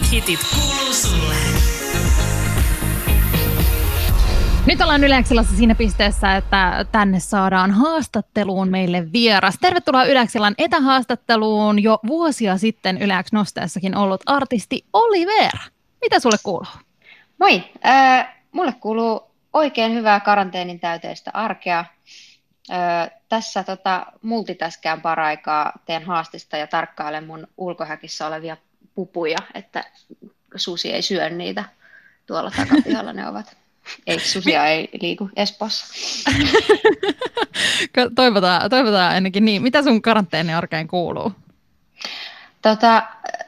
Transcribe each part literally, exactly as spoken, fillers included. suurimmat hitit kuuluu sulle. Nyt ollaan YleXillassa siinä pisteessä, että tänne saadaan haastatteluun meille vieras. Tervetuloa YleXillan etähaastatteluun jo vuosia sitten YleX nostaessakin ollut artisti Olivera. Mitä sulle kuuluu? Moi! Äh, mulle kuuluu oikein hyvää karanteenin täyteistä arkea. Öö, tässä tota, multitaskään paraikaa, teen haastista ja tarkkailen mun ulkohäkissä olevia pupuja, että susi ei syö niitä. Tuolla takapihalla ne ovat. Ei, susia ei liiku Espoossa. toivotaan, toivotaan ainakin niin. Mitä sun karanteeniarkeen kuuluu? Tota,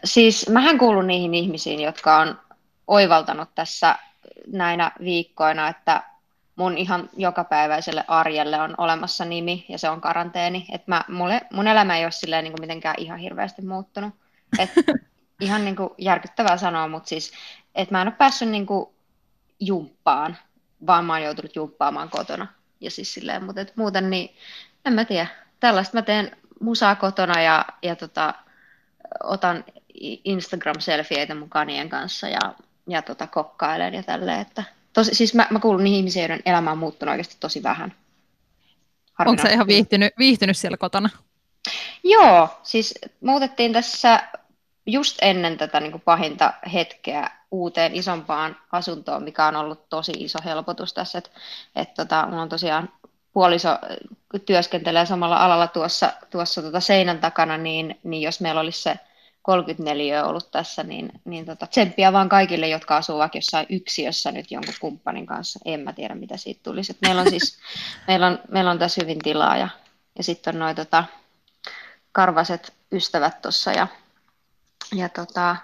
siis mähän kuulun niihin ihmisiin, jotka on oivaltanut tässä näinä viikkoina, että mun ihan jokapäiväiselle arjelle on olemassa nimi ja se on karanteeni. Et mä, mulle, mun elämä ei ole silleen niin kuin mitenkään ihan hirveästi muuttunut. Et ihan niin kuin järkyttävää sanoa, mutta siis, että mä en ole päässyt niin kuin jumppaan, vaan mä oon joutunut jumppaamaan kotona. Ja siis silleen, mutta et muuten niin, en mä tiedä. Tällaista mä teen musaa kotona ja, ja tota, otan Instagram-selfieitä mun kanien kanssa ja, ja tota, kokkailen ja tälleen, että... Tosi, siis mä, mä kuulun niihin ihmisiin, joiden elämä on muuttunut oikeasti tosi vähän. Harvinaista. Onko sä ihan viihtynyt, viihtynyt siellä kotona? Joo, siis muutettiin tässä just ennen tätä niin kuin pahinta hetkeä uuteen isompaan asuntoon, mikä on ollut tosi iso helpotus tässä. Et, et tota, mulla on tosiaan puoliso työskentelee samalla alalla tuossa, tuossa tota seinän takana, niin, niin jos meillä olisi se kolmekymmentäneljä on ollut tässä, niin, niin tota, tsemppiä vaan kaikille, jotka asuu vaikka jossain yksiössä nyt jonkun kumppanin kanssa. En mä tiedä, mitä siitä tulisi. Et meillä on siis, meillä on, meillä on tässä hyvin tilaa ja, ja sitten on noi tota, karvaset ystävät tuossa ja, ja tota,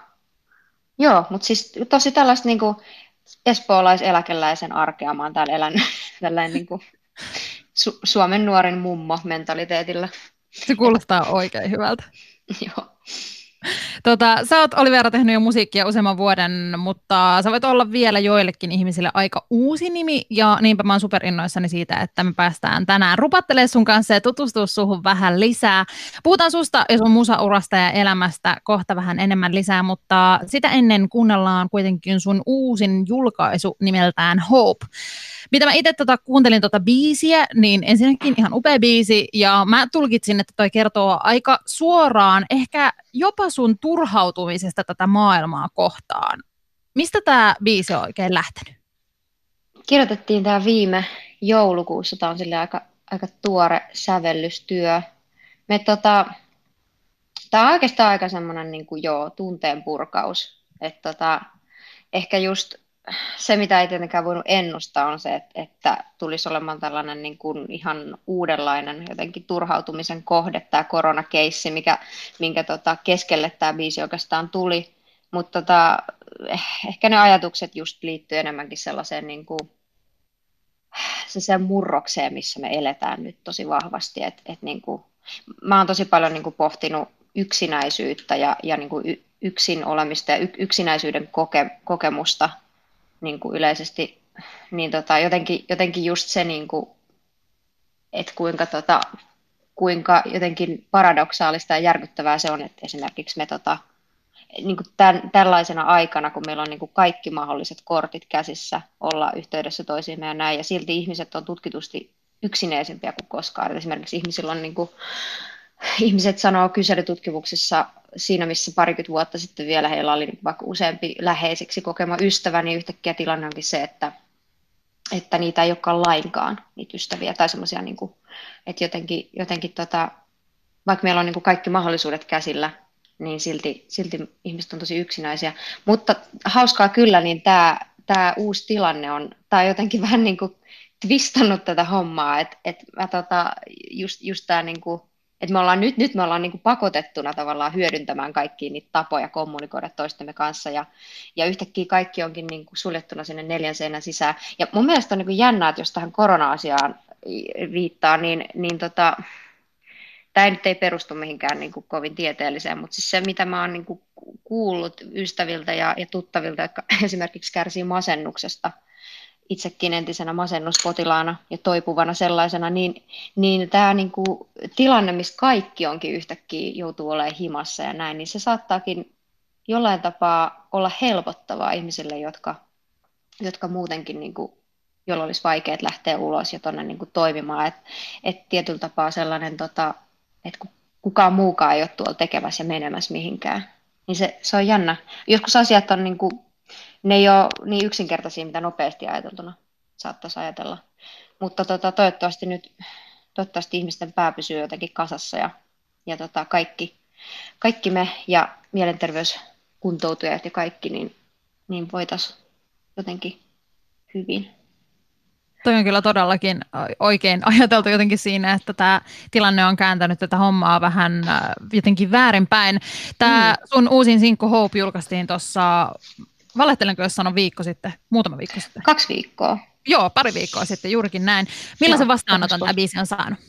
joo, mutta siis tosi tällaista niinku espoolaiseläkeläisen arkea mä oon täällä elänyt tällainen niinku su- Suomen nuorin mummo mentaliteetillä. Se kuulostaa oikein hyvältä. Joo. Tota, sä oot Olivera tehnyt jo musiikkia useamman vuoden, mutta sä voit olla vielä joillekin ihmisille aika uusi nimi ja niinpä mä oon superinnoissani siitä, että me päästään tänään rupattelemaan sun kanssa ja tutustua suhun vähän lisää. Puhutaan susta ja sun musaurasta ja elämästä kohta vähän enemmän lisää, mutta sitä ennen kuunnellaan kuitenkin sun uusin julkaisu nimeltään Hope. Mitä mä itse tota, kuuntelin tota biisiä, niin ensinnäkin ihan upea biisi ja mä tulkitsin, että toi kertoo aika suoraan ehkä jopa sun turhautumisesta tätä maailmaa kohtaan. Mistä tämä biisi on oikein lähtenyt? Kirjoitettiin tämä viime joulukuussa. Tämä on silleen aika, aika tuore sävellystyö. Me, tota, tämä on oikeastaan aika semmoinen niin kuin, joo, tunteen purkaus. Et, tota, ehkä just se, mitä ei tietenkään voinut ennustaa, on se, että, että tulisi olemaan tällainen niin kuin ihan uudenlainen jotenkin turhautumisen kohde, tämä koronakeissi, mikä, minkä tota, keskelle tämä biisi oikeastaan tuli. Mutta tota, ehkä ne ajatukset just liittyy enemmänkin sellaiseen, niin kuin, sellaiseen murrokseen, missä me eletään nyt tosi vahvasti. Et, et, niin kuin, mä oon tosi paljon niin kuin, pohtinut yksinäisyyttä ja, ja niin kuin, yksin olemista ja y, yksinäisyyden koke, kokemusta. Niin kuin yleisesti, niin tota, jotenkin, jotenkin just se, niin kuin, että kuinka, tota, kuinka jotenkin paradoksaalista ja järkyttävää se on, että esimerkiksi me tota, niin kuin tämän, tällaisena aikana, kun meillä on niin kuin kaikki mahdolliset kortit käsissä, olla yhteydessä toisiimme ja näin, ja silti ihmiset on tutkitusti yksinäisempiä kuin koskaan. Esimerkiksi ihmisillä on, niin kuin, ihmiset sanoo kyselytutkimuksissa, siinä missä parikymmentä vuotta sitten vielä heillä oli vaikka useampi läheiseksi kokema ystävä, niin yhtäkkiä tilanne onkin se, että, että niitä ei olekaan lainkaan, niitä ystäviä. Tai semmoisia, niin kuin, että jotenkin, jotenkin tota, vaikka meillä on niin kuin kaikki mahdollisuudet käsillä, niin silti, silti ihmiset on tosi yksinäisiä. Mutta hauskaa kyllä, niin tämä, tämä uusi tilanne on, tämä on jotenkin vähän niin kuin twistannut tätä hommaa, että, että mä tota, just, just tämä niin kuin, et me ollaan nyt, nyt me ollaan niinku pakotettuna tavallaan hyödyntämään kaikkia niitä tapoja kommunikoida toistemme kanssa ja, ja yhtäkkiä kaikki onkin niinku suljettuna sinne neljän seinän sisään. Ja mun mielestä on niinku jännää, että jos tähän korona-asiaan viittaa, niin, niin tota, tämä nyt ei perustu mihinkään niinku kovin tieteelliseen, mutta siis se, mitä mä oon niinku kuullut ystäviltä ja, ja tuttavilta, jotka esimerkiksi kärsii masennuksesta, itsekin entisenä masennuspotilaana ja toipuvana sellaisena, niin, niin tämä niinku tilanne, missä kaikki onkin yhtäkkiä joutuu olemaan himassa ja näin, niin se saattaakin jollain tapaa olla helpottavaa ihmisille, jotka, jotka muutenkin, niin kuin, jolla olisi vaikea lähteä ulos ja tuonne niin kuin toimimaan. Että et tietyllä tapaa sellainen, tota, että kukaan muukaan ei ole tuolla tekemässä ja menemässä mihinkään. Niin se, se on jännä. Joskus asiat on, niin kuin, ne ei ole niin yksinkertaisia, mitä nopeasti ajateltuna saattaisi ajatella. Mutta tota, toivottavasti nyt toivottavasti ihmisten pää pysyy jotenkin kasassa ja, ja tota, kaikki, kaikki me ja mielenterveyskuntoutujat ja kaikki, niin, niin voitaisiin jotenkin hyvin. Toi on kyllä todellakin oikein ajateltu jotenkin siinä, että tämä tilanne on kääntänyt tätä hommaa vähän jotenkin väärinpäin. Tämä mm. sun uusin sinkku Hope julkaistiin tuossa, valehtelenko jos sanon viikko sitten, muutama viikko sitten? Kaksi viikkoa. Joo, pari viikkoa sitten, juurikin näin. Millaisen vastaanoton tämä biisi on saanut?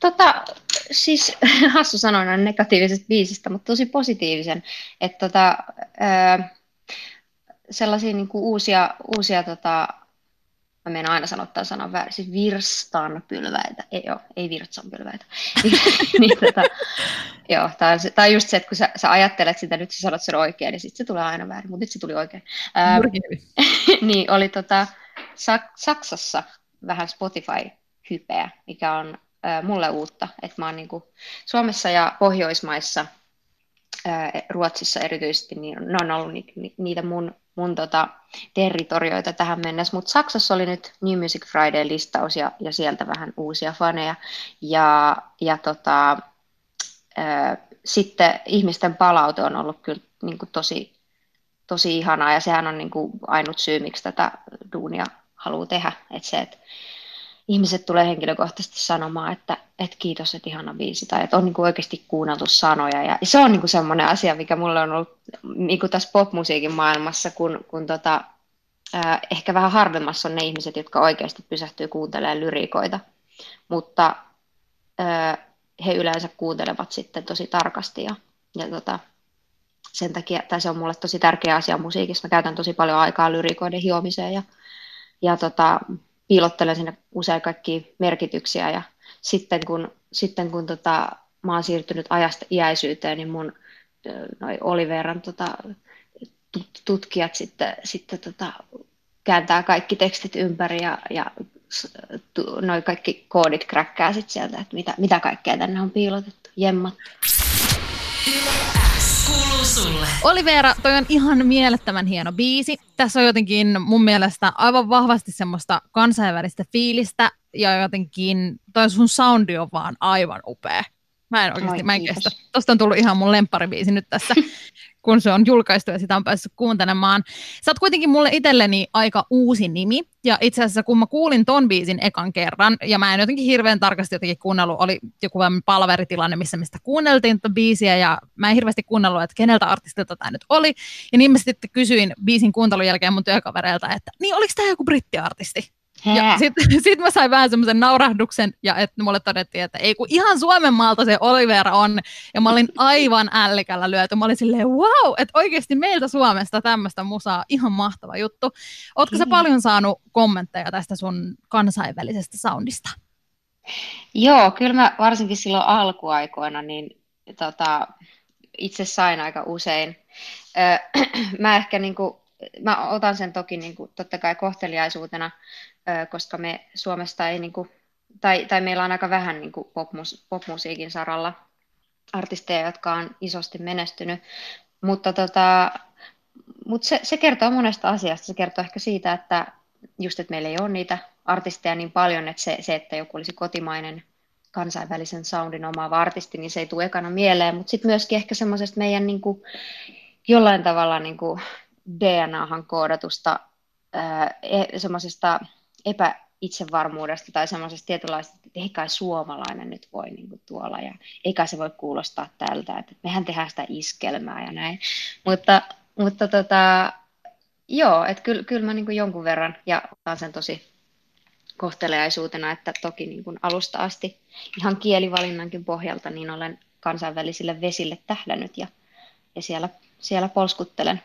Tota, siis hassu sanoa negatiivisesta biisistä, mutta tosi positiivisen. Että tota, sellaisia niin kuin uusia, uusia tota, mä menen aina sanoa tämän sanan väärin, siis virstanpylväitä. Ei ole, ei virtsanpylväitä. niin, tota, joo, tai just se, että kun sä, sä ajattelet sitä, nyt sä sanot sen oikein, niin sitten se tulee aina väärin, mutta nyt se tuli oikein. Ää, niin, oli tota, Sak- Saksassa vähän Spotify-hypeä, mikä on ää, mulle uutta. Että mä oon niinku Suomessa ja Pohjoismaissa, ää, Ruotsissa erityisesti, niin ne on ollut ni- ni- niitä mun... mun tota, territorioita tähän mennessä, mutta Saksassa oli nyt New Music Friday-listaus ja, ja sieltä vähän uusia faneja. Ja, ja tota, äh, sitten ihmisten palaute on ollut kyllä niin kuin tosi, tosi ihanaa, ja sehän on niin kuin ainut syy, miksi tätä duunia haluaa tehdä. Et se, että ihmiset tulee henkilökohtaisesti sanomaan, että et kiitos, että ihana biisi, tai että on niinku oikeasti kuunneltu sanoja. Ja se on niinku semmoinen asia, mikä mulle on ollut niinku tässä popmusiikin maailmassa, kun, kun tota, äh, ehkä vähän harvemmassa on ne ihmiset, jotka oikeasti pysähtyy kuuntelemaan lyriikoita, mutta äh, he yleensä kuuntelevat sitten tosi tarkasti. Ja, ja tota, sen takia, tai se on mulle tosi tärkeä asia musiikissa. Mä käytän tosi paljon aikaa lyriikoiden hiomiseen ja, ja tota, piilottelen sinne usein kaikkia merkityksiä, ja sitten kun, sitten kun tota, mä oon siirtynyt ajasta iäisyyteen, niin mun noi Oliveran tota, tutkijat sitten, sitten tota, kääntää kaikki tekstit ympäri ja, ja noi kaikki koodit kräkkää sitten sieltä, että mitä, mitä kaikkea tänne on piilotettu, jemmattu. Olivera, toi on ihan mielettömän hieno biisi. Tässä on jotenkin mun mielestä aivan vahvasti semmoista kansainvälistä fiilistä ja jotenkin toi sun soundi on vaan aivan upea. Mä en oikeasti, Ai, mä en kestä. Tosta on tullut ihan mun lempparibiisi nyt tässä, kun se on julkaistu ja sitä on päässyt kuuntelemaan. Sä oot kuitenkin mulle itselleni aika uusi nimi, ja itse asiassa kun mä kuulin ton biisin ekan kerran, ja mä en jotenkin hirveän tarkasti jotenkin kuunnellut, oli joku vähän palveritilanne, missä mistä kuunneltiin tätä biisiä, ja mä en hirveästi kuunnellut, että keneltä artistilta tämä nyt oli, ja niin mä sitten kysyin biisin kuuntelun jälkeen mun työkavereilta, että niin oliko tämä joku brittiartisti? Ja sitten sit mä sain vähän semmoisen naurahduksen, ja että mulle todettiin, että ei kun ihan Suomen maalta se Olivera on. Ja mä olin aivan ällikällä lyöty. Mä olin silleen, wow, että oikeasti meiltä Suomesta tämmöistä musaa, ihan mahtava juttu. Ootko sä paljon saanut kommentteja tästä sun kansainvälisestä soundista? Joo, kyllä mä varsinkin silloin alkuaikoina, niin tota, itse sain aika usein. Öö, mä ehkä niinku, mä otan sen toki niinku, totta kai kohteliaisuutena, koska me Suomesta ei, niin kuin, tai, tai meillä on aika vähän niin kuin popmus, popmusiikin saralla artisteja, jotka on isosti menestynyt, mutta, tota, mutta se, se kertoo monesta asiasta. Se kertoo ehkä siitä, että just, että meillä ei ole niitä artisteja niin paljon, että se, se että joku olisi kotimainen kansainvälisen soundin omaava artisti, niin se ei tule ekana mieleen, mutta sitten myöskin ehkä semmoisesta meidän niin kuin, jollain tavalla niin kuin D N A-han koodatusta semmoisesta epäitsevarmuudesta tai semmoisesta tietynlaista, että ei kai suomalainen nyt voi niin kuin tuolla ja ei kai se voi kuulostaa tältä, että mehän tehdään sitä iskelmää ja näin. Mutta, mutta tota, joo, että kyllä, kyllä mä niin kuin jonkun verran ja otan sen tosi kohteliaisuutena, että toki niin kuin alusta asti ihan kielivalinnankin pohjalta niin olen kansainvälisille vesille tähdännyt ja, ja siellä, siellä polskuttelen.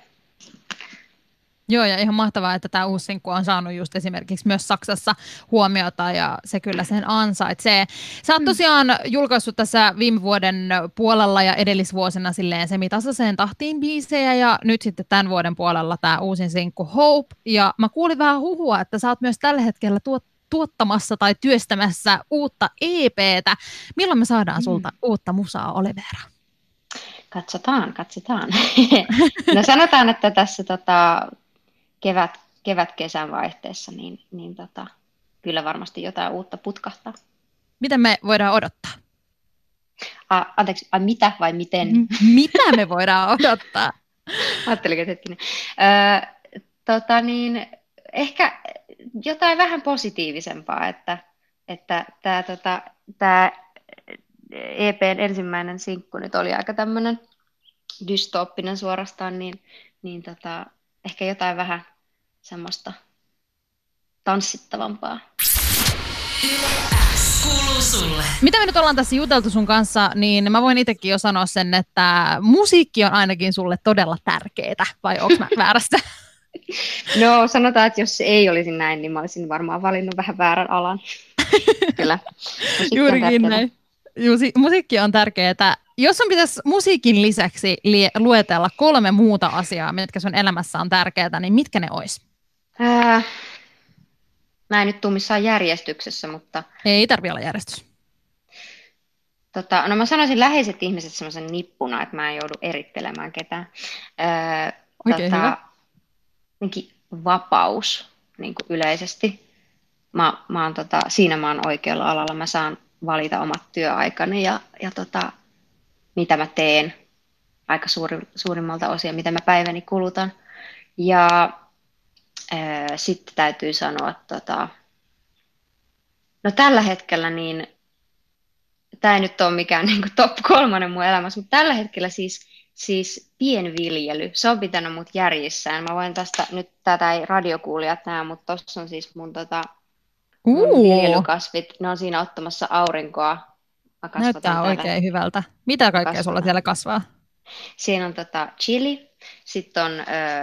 Joo, ja ihan mahtavaa, että tämä uusi sinkku on saanut just esimerkiksi myös Saksassa huomiota, ja se kyllä sen ansaitsee. Sä oot tosiaan julkaissut tässä viime vuoden puolella ja edellisvuosina silleen semitasaiseen tahtiin biisejä, ja nyt sitten tämän vuoden puolella tämä uusin sinkku Hope, ja mä kuulin vähän huhua, että sä oot myös tällä hetkellä tuot tuottamassa tai työstämässä uutta E P:tä. Milloin me saadaan sulta mm. uutta musaa, Olivera? Katsotaan, katsotaan. No sanotaan, että tässä tota, kevät, kevät-kesän vaihteessa niin, niin tota, kyllä varmasti jotain uutta putkahtaa. Miten me voidaan odottaa? A, anteeksi, a, mitä vai miten? M- mitä me voidaan odottaa? Ajattelinko hetkinen. Ö, tota niin, ehkä jotain vähän positiivisempaa, että että tää tota tää E P:n ensimmäinen sinkku nyt oli aika tämmöinen dystooppinen suorastaan, niin niin tota ehkä jotain vähän semmoista tanssittavampaa. Mitä me nyt ollaan tässä juteltu sun kanssa, niin mä voin itsekin jo sanoa sen, että musiikki on ainakin sulle todella tärkeetä, vai onko mä väärästä? No sanotaan, että jos ei olisi näin, niin mä olisin varmaan valinnut vähän väärän alan. Kyllä. Juurikin näin. Musiikki on tärkeää. Jos sun pitäisi musiikin lisäksi luetella kolme muuta asiaa, mitkä sun elämässä on tärkeää, niin mitkä ne olisi? Äh, mä en nyt tule missään järjestyksessä, mutta... Ei tarvitse olla järjestys. Tota, no mä sanoisin läheiset ihmiset semmoisen nippuna, että mä en joudu erittelemään ketään. Äh, Oikein tota... hyvä. Jotenkin vapaus niin kuin yleisesti. Mä, mä oon, tota, siinä mä oon oikealla alalla. Mä saan valita omat työaikani ja, ja tota, mitä mä teen aika suuri, suurimmalta osia, mitä mä päiväni kulutan. Ja ää, sitten täytyy sanoa, tota, no tällä hetkellä, niin tää ei nyt ole mikään niin kuin top kolmannen mun elämässä, mutta tällä hetkellä siis Siis pienviljely, se on pitänyt mut järjissään. Mä voin tästä, nyt tätä ei radiokuulijat näe, mutta tossa on siis mun, tota, mun viljelykasvit. Ne on siinä ottamassa aurinkoa. Näyttää oikein hyvältä. Mitä kaikkea kasvata. Sulla siellä kasvaa? Siinä on tota chili, sitten on ö,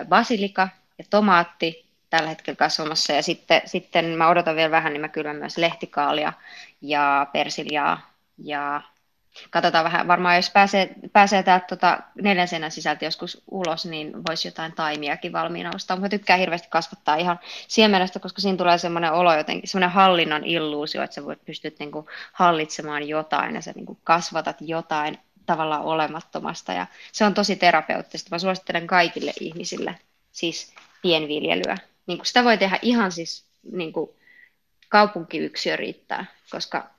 basilika ja tomaatti tällä hetkellä kasvamassa. Ja sitten, sitten mä odotan vielä vähän, niin mä kylmän myös lehtikaalia ja persiljaa ja... Katsotaan vähän, varmaan jos pääsee, pääsee täältä tota neljän seinän sisältä joskus ulos, niin voisi jotain taimiakin valmiina ostaa. Mutta mä tykkään hirveästi kasvattaa ihan siemenestä, koska siinä tulee semmoinen olo jotenkin, semmoinen hallinnon illuusio, että sä voit pystyä niinku hallitsemaan jotain ja sä niinku kasvatat jotain tavallaan olemattomasta. Ja se on tosi terapeuttista. Mä suosittelen kaikille ihmisille siis pienviljelyä. Niinku sitä voi tehdä ihan siis niinku kaupunkiyksiö riittää, koska...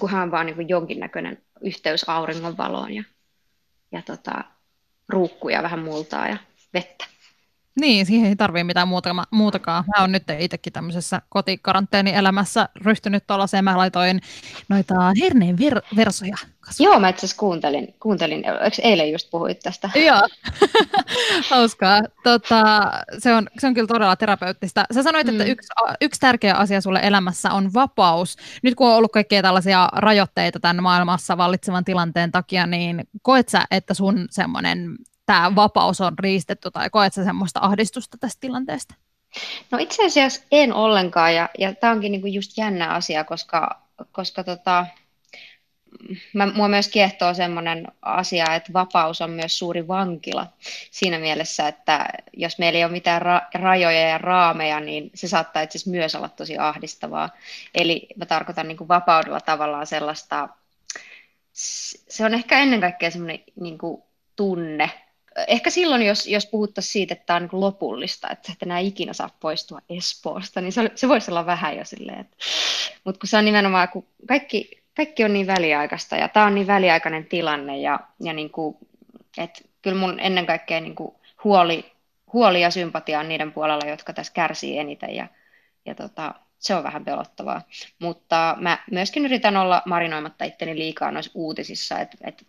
kunhan on vaan niin kuin jonkinnäköinen yhteys auringonvaloon ja, ja tota, ruukkuja, vähän multaa ja vettä. Niin, siihen ei tarvitse mitään muuta, muutakaan. Mä oon nyt itsekin tämmöisessä kotikaranteenielämässä ryhtynyt tuollaiseen. Mä laitoin noita herneen ver- versoja. Kasvaa. Joo, mä itse asiassa kuuntelin. kuuntelin. Eikö eilen just puhuit tästä? Joo, hauskaa. Tota, se, on, se on kyllä todella terapeuttista. Sä sanoit, mm. että yksi, yksi tärkeä asia sulle elämässä on vapaus. Nyt kun on ollut kaikkea tällaisia rajoitteita tämän maailmassa vallitsevan tilanteen takia, niin koet sä, että sun semmoinen... tämä vapaus on riistetty, tai koet sä semmoista ahdistusta tästä tilanteesta? No itse asiassa en ollenkaan, ja, ja tämä onkin niinku just jännä asia, koska, koska tota, mä, mua myös kiehtoo semmoinen asia, että vapaus on myös suuri vankila siinä mielessä, että jos meillä ei ole mitään ra- rajoja ja raameja, niin se saattaa itse asiassa myös olla tosi ahdistavaa. Eli mä tarkoitan niinku vapaudella tavallaan sellaista, se on ehkä ennen kaikkea semmoinen niinku tunne. Ehkä silloin, jos, jos puhuttaisiin siitä, että tämä on niin lopullista, että et enää ikinä saa poistua Espoosta, niin se, se voisi olla vähän jo silleen. Mutta kun se on nimenomaan, kun kaikki, kaikki on niin väliaikaista ja tämä on niin väliaikainen tilanne ja, ja niin kuin, et kyllä mun ennen kaikkea niin kuin huoli, huoli ja sympatia on niiden puolella, jotka tässä kärsii eniten ja, ja tota, se on vähän pelottavaa. Mutta mä myöskin yritän olla marinoimatta itteni liikaa noissa uutisissa, että et,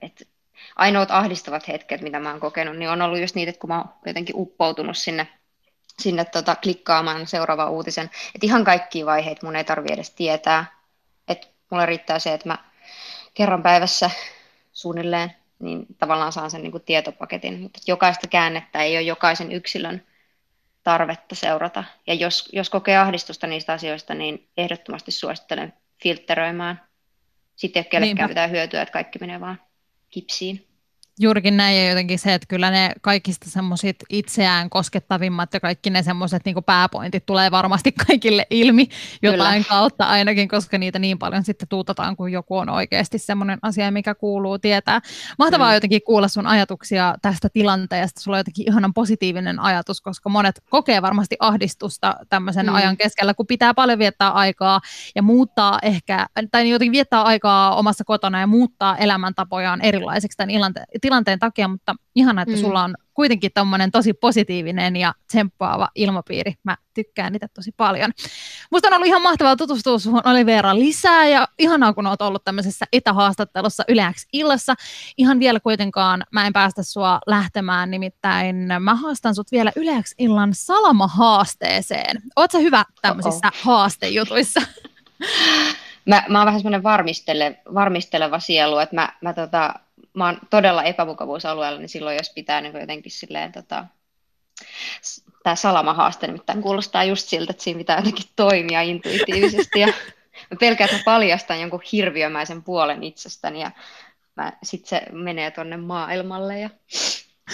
et, ainoat ahdistavat hetket, mitä mä oon kokenut, niin on ollut just niitä, että kun mä oon jotenkin uppoutunut sinne, sinne tota, klikkaamaan seuraavaan uutisen. Että ihan kaikkia vaiheita mun ei tarvitse edes tietää. Että mulle riittää se, että mä kerran päivässä suunnilleen, niin tavallaan saan sen niin kuin tietopaketin. Mutta jokaista käännettä ei ole jokaisen yksilön tarvetta seurata. Ja jos, jos kokee ahdistusta niistä asioista, niin ehdottomasti suosittelen filtteröimään. Sitten ei ole kellekään mitään hyötyä, että kaikki menee vaan kipsiin. Juurikin näin, ja jotenkin se, että kyllä ne kaikista semmoiset itseään koskettavimmat ja kaikki ne semmoiset niin kuin pääpointit tulee varmasti kaikille ilmi jotain kyllä. kautta ainakin, koska niitä niin paljon sitten tuutataan, kun joku on oikeasti semmoinen asia, mikä kuuluu tietää. Mahtavaa mm. jotenkin kuulla sun ajatuksia tästä tilanteesta. Sulla on jotenkin ihanan positiivinen ajatus, koska monet kokee varmasti ahdistusta tämmöisen mm. ajan keskellä, kun pitää paljon viettää aikaa ja muuttaa ehkä, tai jotenkin viettää aikaa omassa kotona ja muuttaa elämäntapojaan erilaiseksi tämän ilante- tilanteen takia, mutta ihana, että mm. sulla on kuitenkin tommoinen tosi positiivinen ja tsemppaava ilmapiiri. Mä tykkään niitä tosi paljon. Musta on ollut ihan mahtavaa tutustua suhun Olivera lisää ja ihanaa, kun oot ollut tämmöisessä etähaastattelussa YleX illassa. Ihan vielä kuitenkaan mä en päästä sua lähtemään, nimittäin mä haastan sut vielä YleX illan salamahaasteeseen. Oot sä hyvä tämmöisissä Uh-oh. haastejutuissa? Mä, mä oon vähän semmoinen varmistele, varmisteleva sielu, että mä, mä tota... Mä oon todella epämukavuusalueella, niin silloin jos pitää niin jotenkin silleen, tota, tämä salamahaaste nimittäin kuulostaa just siltä, että siinä pitää jotenkin toimia intuitiivisesti. Ja mä pelkään, että mä paljastan jonkun hirviömäisen puolen itsestäni ja sitten se menee tuonne maailmalle ja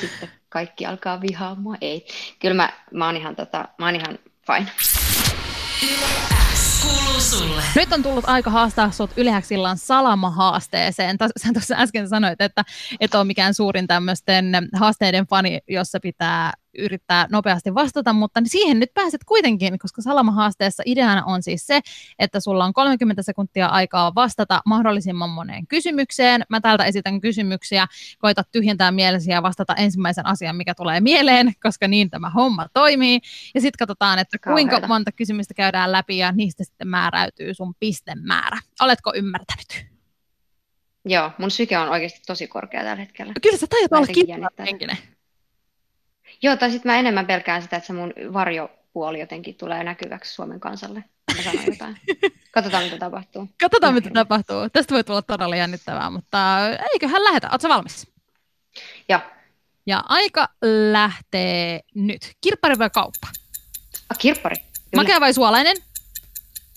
sitten kaikki alkaa vihaa mua. Ei, kyllä mä, mä, oon, ihan, tota, mä oon ihan fine. Nyt on tullut aika haastaa sut YleX illan salamahaasteeseen. Sä tuossa äsken sanoit, että et ole mikään suurin tämmöisten haasteiden fani, jossa pitää yrittää nopeasti vastata, mutta siihen nyt pääset kuitenkin, koska salamahaasteessa ideana on siis se, että sulla on kolmekymmentä sekuntia aikaa vastata mahdollisimman moneen kysymykseen. Mä täältä esitän kysymyksiä, koita tyhjentää mielesi ja vastata ensimmäisen asian, mikä tulee mieleen, koska niin tämä homma toimii. Ja sitten katsotaan, että kuinka Kauheita. monta kysymystä käydään läpi ja niistä sitten määräytyy sun pistemäärä. Oletko ymmärtänyt? Joo, mun syke on oikeasti tosi korkea tällä hetkellä. Kyllä sä tajut olla kiinnittää. Joo, tai sitten mä enemmän pelkään sitä, että se mun varjopuoli jotenkin tulee näkyväksi Suomen kansalle. Mä sanon jotain. Katsotaan, mitä tapahtuu. Katsotaan, mitä tapahtuu. Tästä voi tulla todella jännittävää, mutta eiköhän lähdetä. Ootko sä valmis? Joo. Ja aika lähtee nyt. Kirppari vai kauppa? A, kirppari. Kyllä. Makea vai suolainen?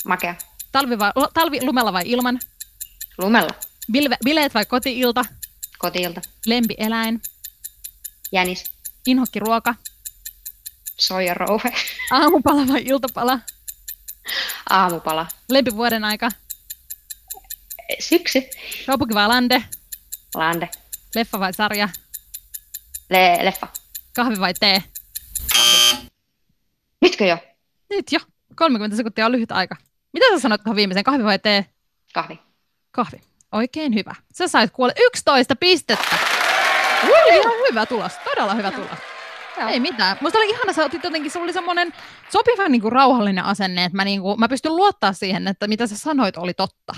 Makea. Talvi, vai, talvi lumella vai ilman? Lumella. Bilve, bileet vai koti-ilta? Koti-ilta. Lempieläin? Jänis. Inhokki ruoka. Soijarouhe. Aamupala vai iltapala? Aamupala. Lempivuoden aika. Syksy. Kaupunki vai lande? Lande. Leffa vai sarja? Le- leffa. Kahvi vai tee? Kahvi. Nytkö jo? Nyt jo. kolmekymmentä sekuntia on lyhyt aika. Mitä sä sanoit tuohon viimeisen? Kahvi vai tee? Kahvi. Kahvi. Oikein hyvä. Sä sait kuule yksitoista pistettä. Ihan hyvä tulos, todella hyvä tulos. Joo. Ei mitään. Musta oli ihana, sä otit jotenkin, sulla oli semmoinen sopiva niin kuin rauhallinen asenne, että mä, niin kuin, mä pystyn luottaa siihen, että mitä sä sanoit oli totta.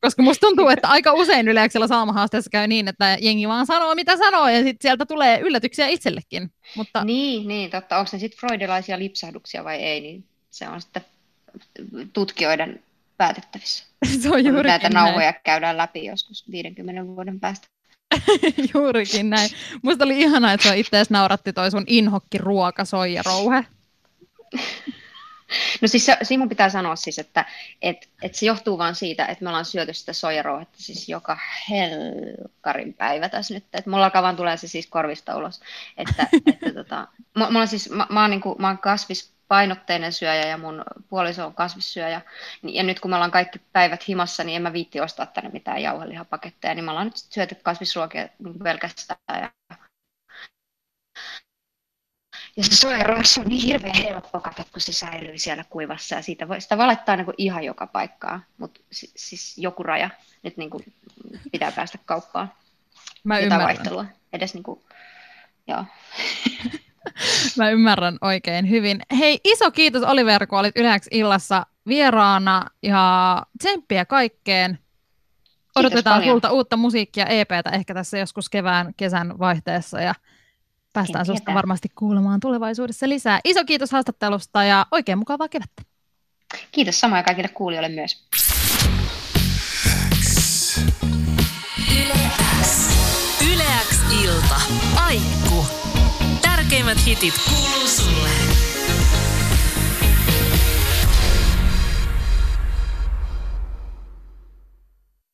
Koska musta tuntuu, että aika usein YleX:llä salamahaasteessa käy niin, että jengi vaan sanoo mitä sanoo ja sitten sieltä tulee yllätyksiä itsellekin. Mutta... Niin, niin, totta. Onko ne sitten freudilaisia lipsahduksia vai ei, niin se on sitten tutkijoiden päätettävissä. Se on juurikin näin. Näitä nauhoja käydään läpi joskus viidenkymmenen vuoden päästä. Juurikin näin. Musta oli ihanaa, että sä itse asiassa nauratti toi sun inhokki ruoka, soijarouhe. No siis se, siinä mun pitää sanoa siis, että et, et se johtuu vaan siitä, että me ollaan syöty sitä soijarouhetta siis joka helkarin päivä tässä nyt. Että mulla alkaa vaan tulee se siis korvista ulos. Että, että tota, mulla siis, mä, mä, oon niinku, mä oon kasvispainotteinen syöjä ja mun puoliso on kasvissyöjä. Ja nyt kun me ollaan kaikki päivät himassa, niin en mä viitti ostaa tänne mitään jauhelihapaketteja. Niin me ollaan nyt syöty kasvisruokia pelkästään. Ja, ja se soijarouhessa on niin hirveän helppo katsoa, kun se säilyy siellä kuivassa. Ja siitä voi, sitä voi laittaa niin kuin ihan joka paikkaan. Mutta si, siis joku raja nyt niin kuin pitää päästä kauppaan. Mä Jotain ymmärrän. Vaihtelua. Edes niin kuin, joo. Mä ymmärrän oikein hyvin. Hei, iso kiitos Olivera, kun olit YleX illassa vieraana ja tsemppiä kaikkeen. Odotetaan sulta uutta musiikkia, E P:tä ehkä tässä joskus kevään, kesän vaihteessa ja päästään susta varmasti kuulemaan tulevaisuudessa lisää. Iso kiitos haastattelusta ja oikein mukavaa kevättä. Kiitos samoin kaikille kuulijoille myös. YleX ilta. Aikku. Tärkeimmät hitit kuuluu sulle.